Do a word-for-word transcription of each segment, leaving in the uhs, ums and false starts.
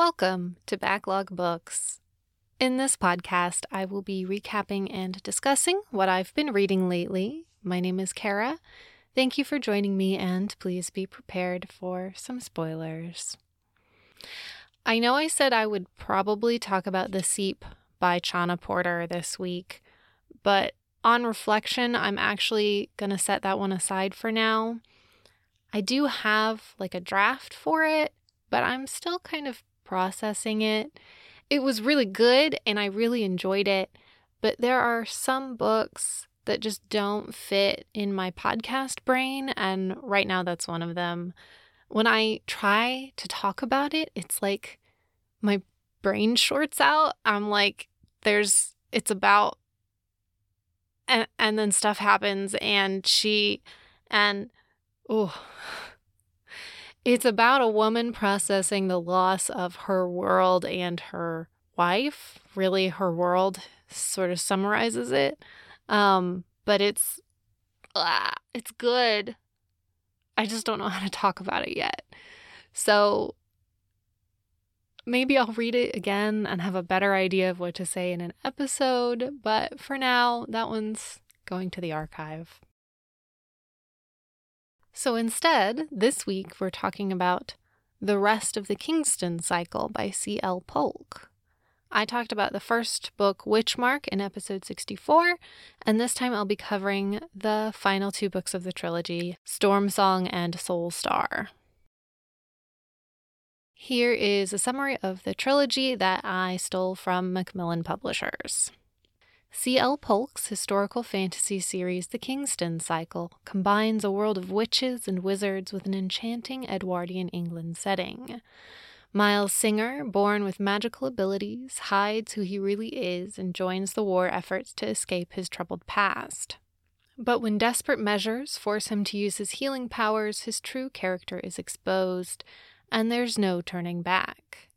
Welcome to Backlog Books. In this podcast, I will be recapping and discussing what I've been reading lately. My name is Kara. Thank you for joining me, and please be prepared for some spoilers. I know I said I would probably talk about The Seep by Chana Porter this week, but on reflection, I'm actually going to set that one aside for now. I do have like a draft for it, but I'm still kind of processing it. It was really good and I really enjoyed it, but there are some books that just don't fit in my podcast brain, and right now that's one of them. When I try to talk about it, it's like my brain shorts out. I'm like, there's, it's about, and, and then stuff happens and she, and, oh, it's about a woman processing the loss of her world and her wife. Really, her world sort of summarizes it. Um, but it's, ah, it's good. I just don't know how to talk about it yet. So maybe I'll read it again and have a better idea of what to say in an episode. But for now, that one's going to the archive. So instead, this week, we're talking about The Rest of the Kingston Cycle by C L. Polk. I talked about the first book, Witchmark, in episode sixty-four, and this time I'll be covering the final two books of the trilogy, Stormsong and Soulstar. Here is a summary of the trilogy that I stole from Macmillan Publishers. C L. Polk's historical fantasy series The Kingston Cycle combines a world of witches and wizards with an enchanting Edwardian England setting. Miles Singer, born with magical abilities, hides who he really is and joins the war efforts to escape his troubled past. But when desperate measures force him to use his healing powers, his true character is exposed, and there's no turning back.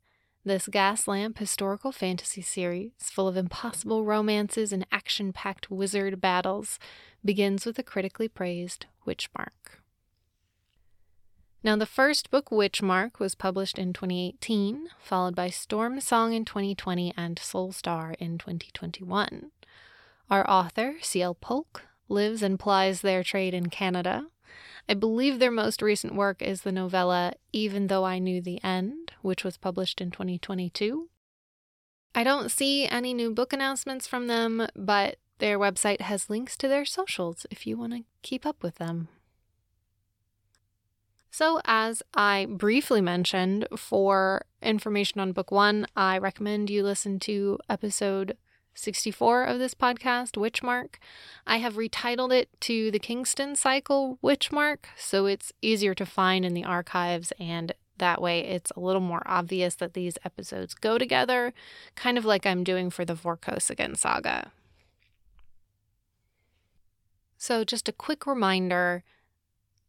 This gaslamp historical fantasy series, full of impossible romances and action-packed wizard battles, begins with the critically praised Witchmark. Now, the first book, Witchmark, was published in twenty eighteen, followed by Stormsong in twenty twenty and Soulstar in twenty twenty-one. Our author, C L. Polk, lives and plies their trade in Canada. I believe their most recent work is the novella Even Though I Knew the End, which was published in twenty twenty-two. I don't see any new book announcements from them, but their website has links to their socials if you want to keep up with them. So, as I briefly mentioned, for information on book one, I recommend you listen to episode sixty-four of this podcast, Witchmark. I have retitled it to The Kingston Cycle, Witchmark, so it's easier to find in the archives, and that way it's a little more obvious that these episodes go together, kind of like I'm doing for the Vorkosigan saga. So just a quick reminder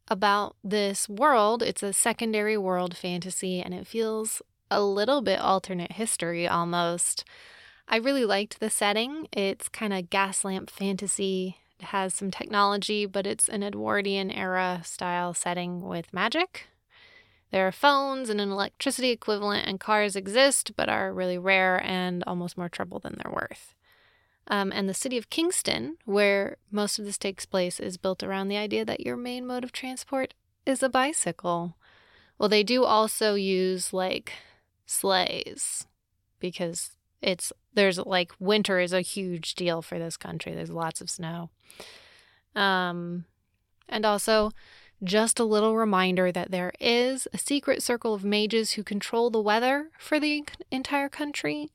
about this world. It's a secondary world fantasy, and it feels a little bit alternate history almost. I really liked the setting. It's kind of gaslamp fantasy. It has some technology, but it's an Edwardian era style setting with magic. There are phones and an electricity equivalent, and cars exist, but are really rare and almost more trouble than they're worth. Um, and the city of Kingston, where most of this takes place, is built around the idea that your main mode of transport is a bicycle. Well, they do also use, like, sleighs, because It's there's like winter is a huge deal for this country. There's lots of snow. Um, and also just a little reminder that there is a secret circle of mages who control the weather for the entire country,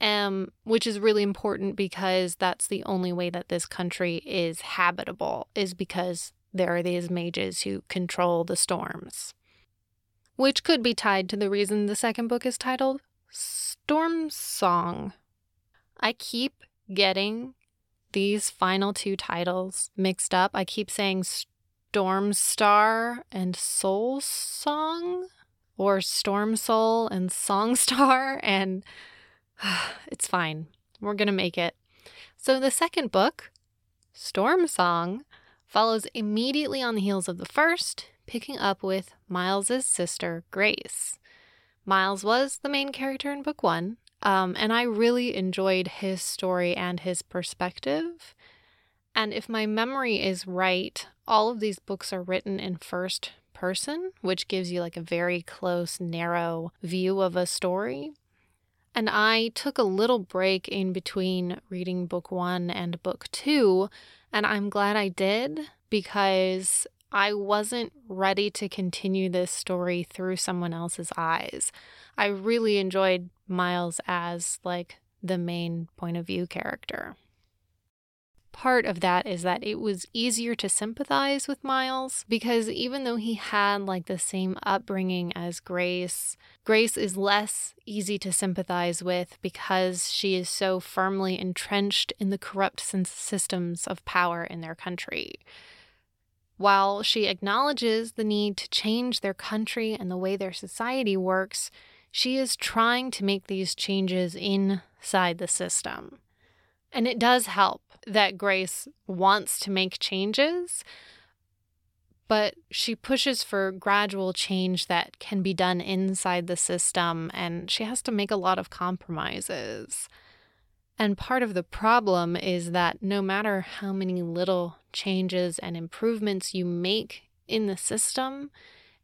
um, which is really important because that's the only way that this country is habitable, is because there are these mages who control the storms, which could be tied to the reason the second book is titled Stormsong. I keep getting these final two titles mixed up. I keep saying Stormstar and Soulsong, or Stormsoul and Songstar, and uh, it's fine. We're going to make it. So the second book, Stormsong, follows immediately on the heels of the first, picking up with Miles's sister, Grace. Miles was the main character in book one, um, and I really enjoyed his story and his perspective. And if my memory is right, all of these books are written in first person, which gives you like a very close, narrow view of a story. And I took a little break in between reading book one and book two, and I'm glad I did, because I wasn't ready to continue this story through someone else's eyes. I really enjoyed Miles as, like, the main point of view character. Part of that is that it was easier to sympathize with Miles because even though he had, like, the same upbringing as Grace, Grace is less easy to sympathize with because she is so firmly entrenched in the corrupt systems of power in their country. While she acknowledges the need to change their country and the way their society works, she is trying to make these changes inside the system. And it does help that Grace wants to make changes, but she pushes for gradual change that can be done inside the system, and she has to make a lot of compromises. And part of the problem is that no matter how many little changes and improvements you make in the system,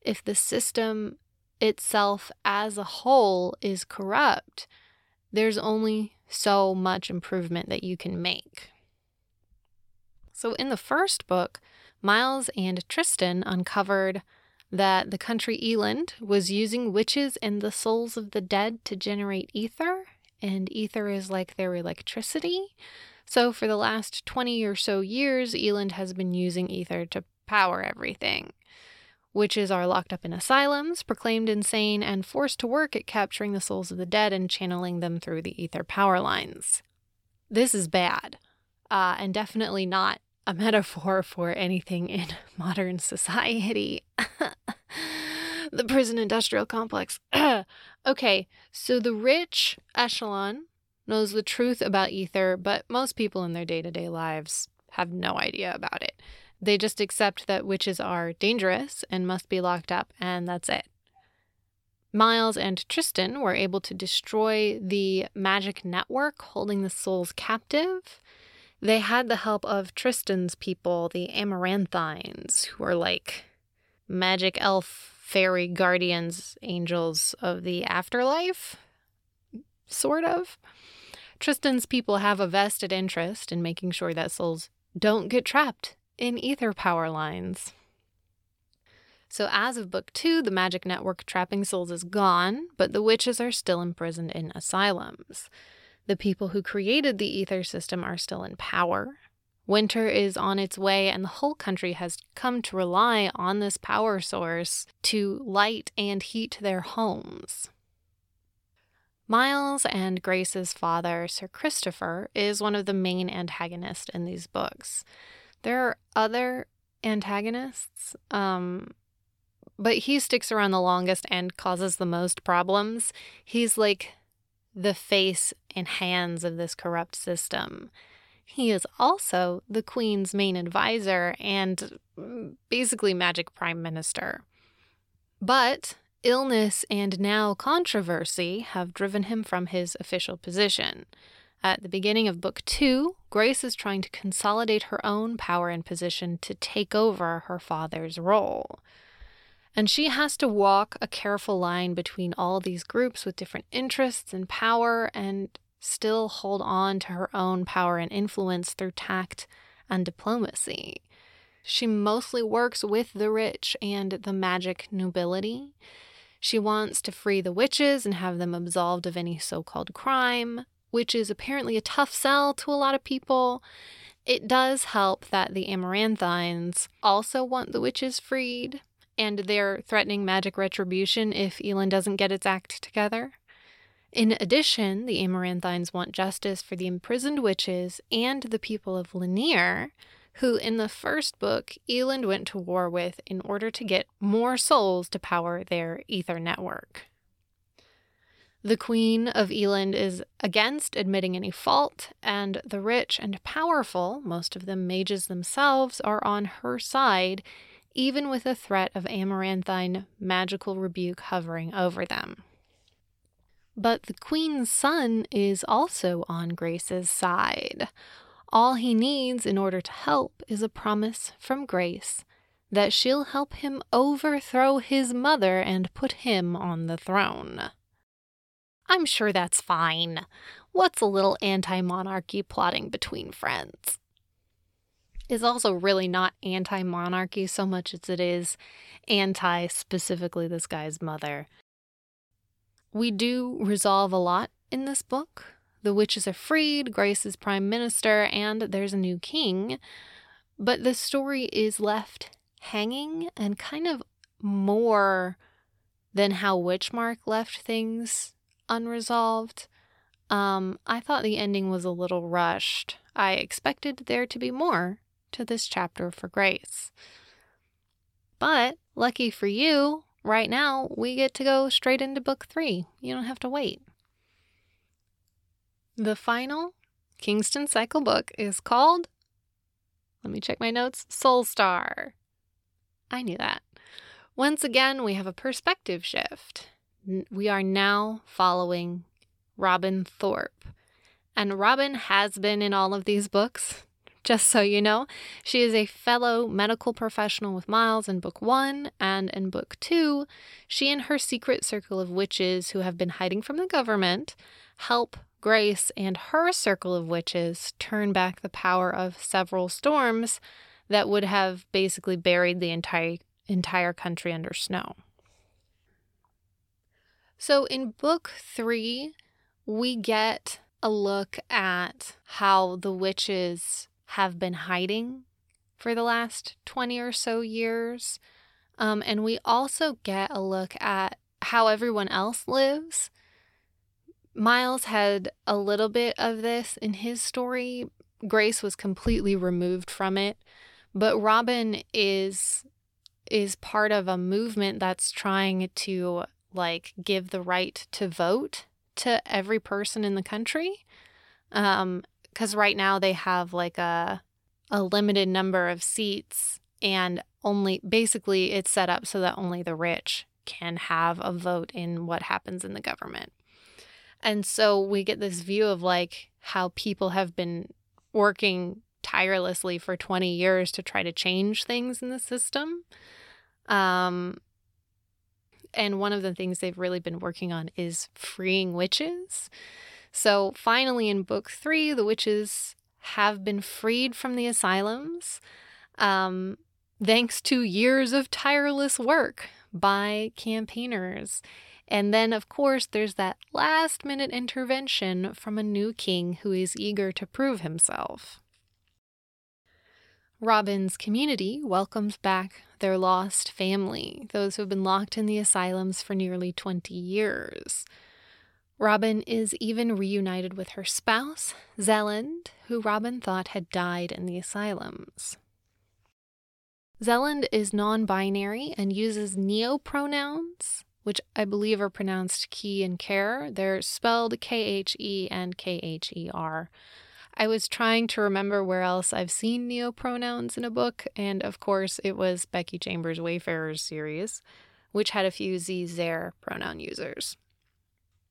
if the system itself as a whole is corrupt, there's only so much improvement that you can make. So in the first book, Miles and Tristan uncovered that the country Aeland was using witches and the souls of the dead to generate ether. And ether is like their electricity. So for the last twenty or so years, Aeland has been using ether to power everything. Witches are locked up in asylums, proclaimed insane, and forced to work at capturing the souls of the dead and channeling them through the ether power lines. This is bad, uh, and definitely not a metaphor for anything in modern society. The prison industrial complex. Okay, so the rich echelon knows the truth about ether, but most people in their day-to-day lives have no idea about it. They just accept that witches are dangerous and must be locked up, and that's it. Miles and Tristan were able to destroy the magic network holding the souls captive. They had the help of Tristan's people, the Amaranthines, who are like magic elf fairy guardians, angels of the afterlife, sort of. Tristan's people have a vested interest in making sure that souls don't get trapped in ether power lines. So as of book two, the magic network trapping souls is gone, but the witches are still imprisoned in asylums. The people who created the ether system are still in power. Winter is on its way, and the whole country has come to rely on this power source to light and heat their homes. Miles and Grace's father, Sir Christopher, is one of the main antagonists in these books. There are other antagonists, um, but he sticks around the longest and causes the most problems. He's like the face and hands of this corrupt system. He is also the Queen's main advisor and basically magic prime minister. But illness and now controversy have driven him from his official position. At the beginning of book two, Grace is trying to consolidate her own power and position to take over her father's role. And she has to walk a careful line between all these groups with different interests and power, and still hold on to her own power and influence through tact and diplomacy. She mostly works with the rich and the magic nobility. She wants to free the witches and have them absolved of any so-called crime, which is apparently a tough sell to a lot of people. It does help that the Amaranthines also want the witches freed, and they're threatening magic retribution if Aeland doesn't get its act together. In addition, the Amaranthines want justice for the imprisoned witches and the people of Lanier, who in the first book, Aeland went to war with in order to get more souls to power their ether network. The Queen of Aeland is against admitting any fault, and the rich and powerful, most of them mages themselves, are on her side, even with a threat of Amaranthine magical rebuke hovering over them. But the Queen's son is also on Grace's side. All he needs in order to help is a promise from Grace that she'll help him overthrow his mother and put him on the throne. I'm sure that's fine. What's a little anti-monarchy plotting between friends? It's also really not anti-monarchy so much as it is anti, specifically this guy's mother. We do resolve a lot in this book. The witches are freed, Grace is prime minister, and there's a new king. But the story is left hanging and kind of more than how Witchmark left things unresolved. Um, I thought the ending was a little rushed. I expected there to be more to this chapter for Grace. But lucky for you, right now we get to go straight into book three. You don't have to wait. The final Kingston Cycle book is called, let me check my notes, Soulstar. I knew that. Once again, we have a perspective shift. We are now following Robin Thorpe. And Robin has been in all of these books, just so you know. She is a fellow medical professional with Miles in book one, and in book two, she and her secret circle of witches who have been hiding from the government help Grace and her circle of witches turn back the power of several storms that would have basically buried the entire entire country under snow. So in book three, we get a look at how the witches have been hiding for the last twenty or so years. Um, and we also get a look at how everyone else lives. Miles had a little bit of this in his story. Grace was completely removed from it. But Robin is is part of a movement that's trying to, like, give the right to vote to every person in the country. Um, 'cause right now they have, like, a a limited number of seats, and only basically it's set up so that only the rich can have a vote in what happens in the government. And so we get this view of, like, how people have been working tirelessly for twenty years to try to change things in the system. Um, and one of the things they've really been working on is freeing witches. So finally in book three, the witches have been freed from the asylums, um, thanks to years of tireless work by campaigners. And then, of course, there's that last-minute intervention from a new king who is eager to prove himself. Robin's community welcomes back their lost family, those who have been locked in the asylums for nearly twenty years. Robin is even reunited with her spouse, Zeland, who Robin thought had died in the asylums. Zeland is non-binary and uses neopronouns, which I believe are pronounced key and care. They're spelled K H E and K H E R. I was trying to remember where else I've seen neopronouns in a book, and of course it was Becky Chambers' Wayfarers series, which had a few Z, Zer pronoun users.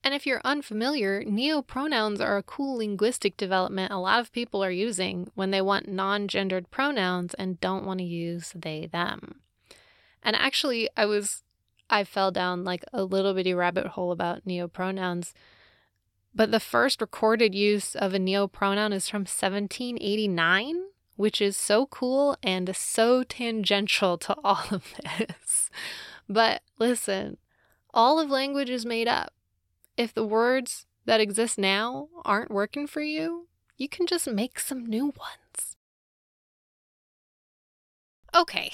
And if you're unfamiliar, neopronouns are a cool linguistic development a lot of people are using when they want non-gendered pronouns and don't want to use they, them. And actually, I was... I fell down like a little bitty rabbit hole about neopronouns, but the first recorded use of a neopronoun is from seventeen eighty-nine, which is so cool and so tangential to all of this. But listen, all of language is made up. If the words that exist now aren't working for you, you can just make some new ones. Okay,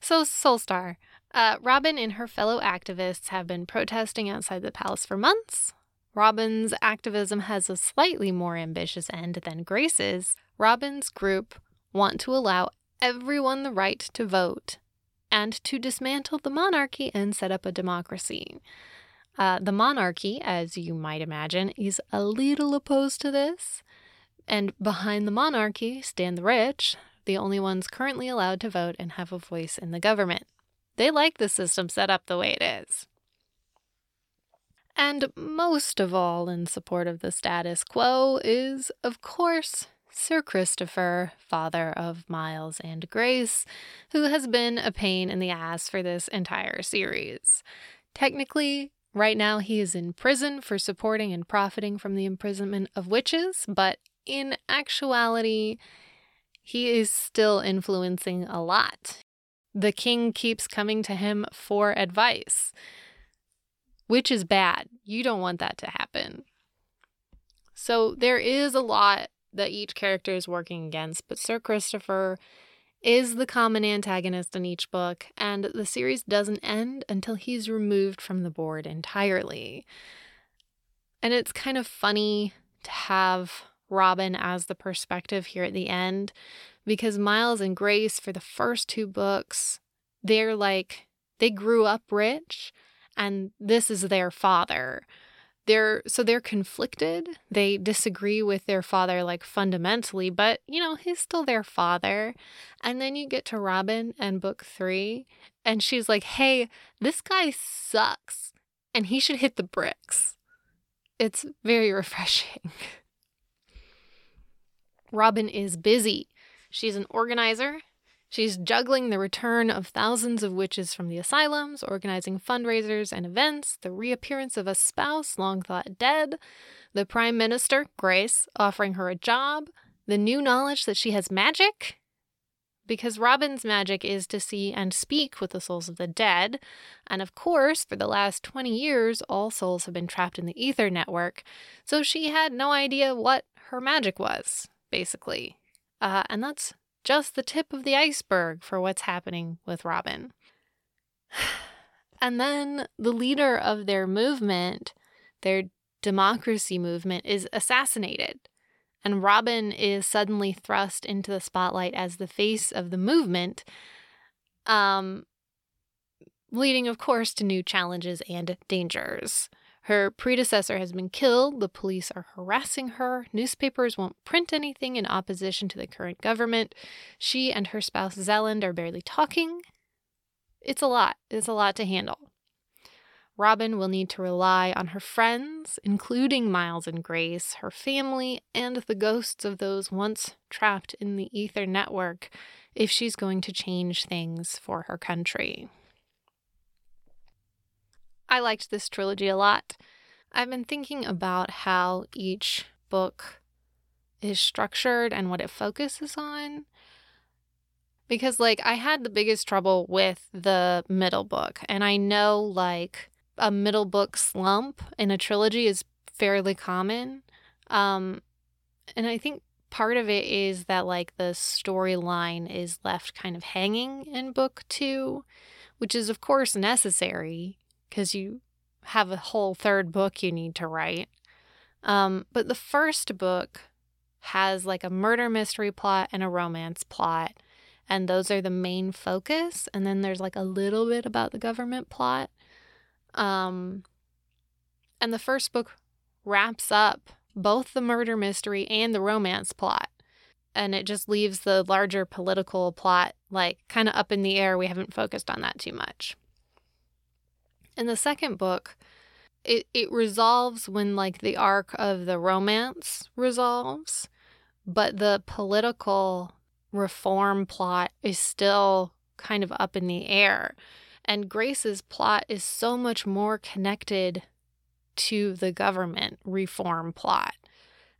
so Soulstar. Uh, Robin and her fellow activists have been protesting outside the palace for months. Robin's activism has a slightly more ambitious end than Grace's. Robin's group want to allow everyone the right to vote and to dismantle the monarchy and set up a democracy. Uh, the monarchy, as you might imagine, is a little opposed to this. And behind the monarchy stand the rich, the only ones currently allowed to vote and have a voice in the government. They like the system set up the way it is. And most of all in support of the status quo is, of course, Sir Christopher, father of Miles and Grace, who has been a pain in the ass for this entire series. Technically, right now he is in prison for supporting and profiting from the imprisonment of witches, but in actuality, he is still influencing a lot. The king keeps coming to him for advice, which is bad. You don't want that to happen. So there is a lot that each character is working against, but Sir Christopher is the common antagonist in each book, and the series doesn't end until he's removed from the board entirely. And it's kind of funny to have Robin as the perspective here at the end, because Miles and Grace, for the first two books, they're like, they grew up rich, and this is their father. They're, so they're conflicted. They disagree with their father, like, fundamentally, but, you know, he's still their father. And then you get to Robin and book three, and she's like, hey, this guy sucks, and he should hit the bricks. It's very refreshing. Robin is busy. She's an organizer. She's juggling the return of thousands of witches from the asylums, organizing fundraisers and events, the reappearance of a spouse long thought dead, the Prime Minister, Grace, offering her a job, the new knowledge that she has magic, because Robin's magic is to see and speak with the souls of the dead. And of course, for the last twenty years, all souls have been trapped in the ether network, so she had no idea what her magic was, basically. Uh, and that's just the tip of the iceberg for what's happening with Robin. And then the leader of their movement, their democracy movement, is assassinated. And Robin is suddenly thrust into the spotlight as the face of the movement, um, leading, of course, to new challenges and dangers. Her predecessor has been killed, the police are harassing her, newspapers won't print anything in opposition to the current government, she and her spouse Zeland are barely talking. It's a lot. It's a lot to handle. Robin will need to rely on her friends, including Miles and Grace, her family, and the ghosts of those once trapped in the ether network if she's going to change things for her country. I liked this trilogy a lot. I've been thinking about how each book is structured and what it focuses on. Because, like, I had the biggest trouble with the middle book. And I know, like, a middle book slump in a trilogy is fairly common. Um, and I think part of it is that, like, the storyline is left kind of hanging in book two, which is, of course, necessary, because you have a whole third book you need to write. Um, but the first book has, like, a murder mystery plot and a romance plot, and those are the main focus. And then there's, like, a little bit about the government plot. Um, and the first book wraps up both the murder mystery and the romance plot. And it just leaves the larger political plot, like, kind of up in the air. We haven't focused on that too much. In the second book, it, it resolves when, like, the arc of the romance resolves, but the political reform plot is still kind of up in the air. And Grace's plot is so much more connected to the government reform plot.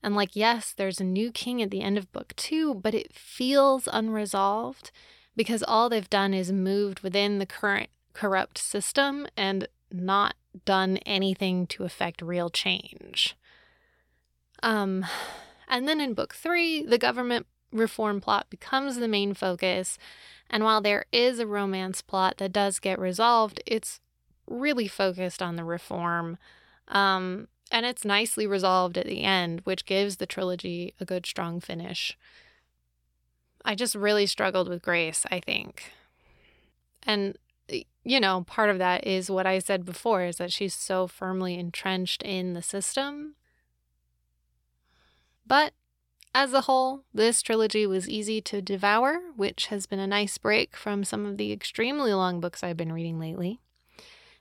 And, like, yes, there's a new king at the end of book two, but it feels unresolved because all they've done is moved within the current corrupt system and not done anything to affect real change. Um, and then in book three, the government reform plot becomes the main focus. And while there is a romance plot that does get resolved, it's really focused on the reform. Um, and it's nicely resolved at the end, which gives the trilogy a good, strong finish. I just really struggled with Grace, I think. And you know, part of that is what I said before, is that she's so firmly entrenched in the system. But as a whole, this trilogy was easy to devour, which has been a nice break from some of the extremely long books I've been reading lately.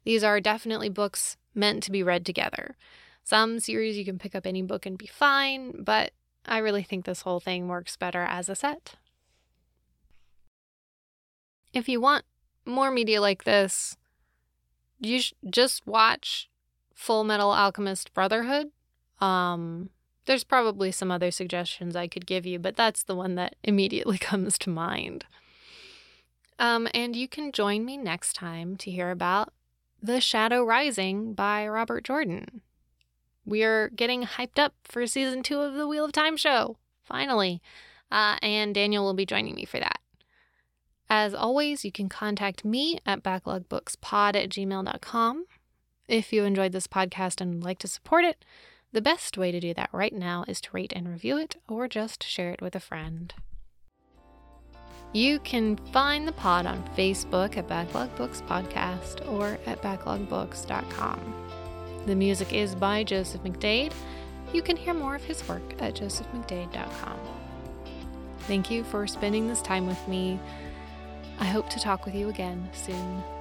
These are definitely books meant to be read together. Some series you can pick up any book and be fine, but I really think this whole thing works better as a set. If you want more media like this, you sh- just watch Full Metal Alchemist Brotherhood. Um, there's probably some other suggestions I could give you, but that's the one that immediately comes to mind. Um, and you can join me next time to hear about The Shadow Rising by Robert Jordan. We're getting hyped up for season two of the Wheel of Time show, finally. Uh, and Daniel will be joining me for that. As always, you can contact me at backlog books pod at gmail dot com. If you enjoyed this podcast and would like to support it, the best way to do that right now is to rate and review it, or just share it with a friend. You can find the pod on Facebook at Backlog Books Podcast or at backlog books dot com. The music is by Joseph McDade. You can hear more of his work at joseph mcdade dot com. Thank you for spending this time with me. I hope to talk with you again soon.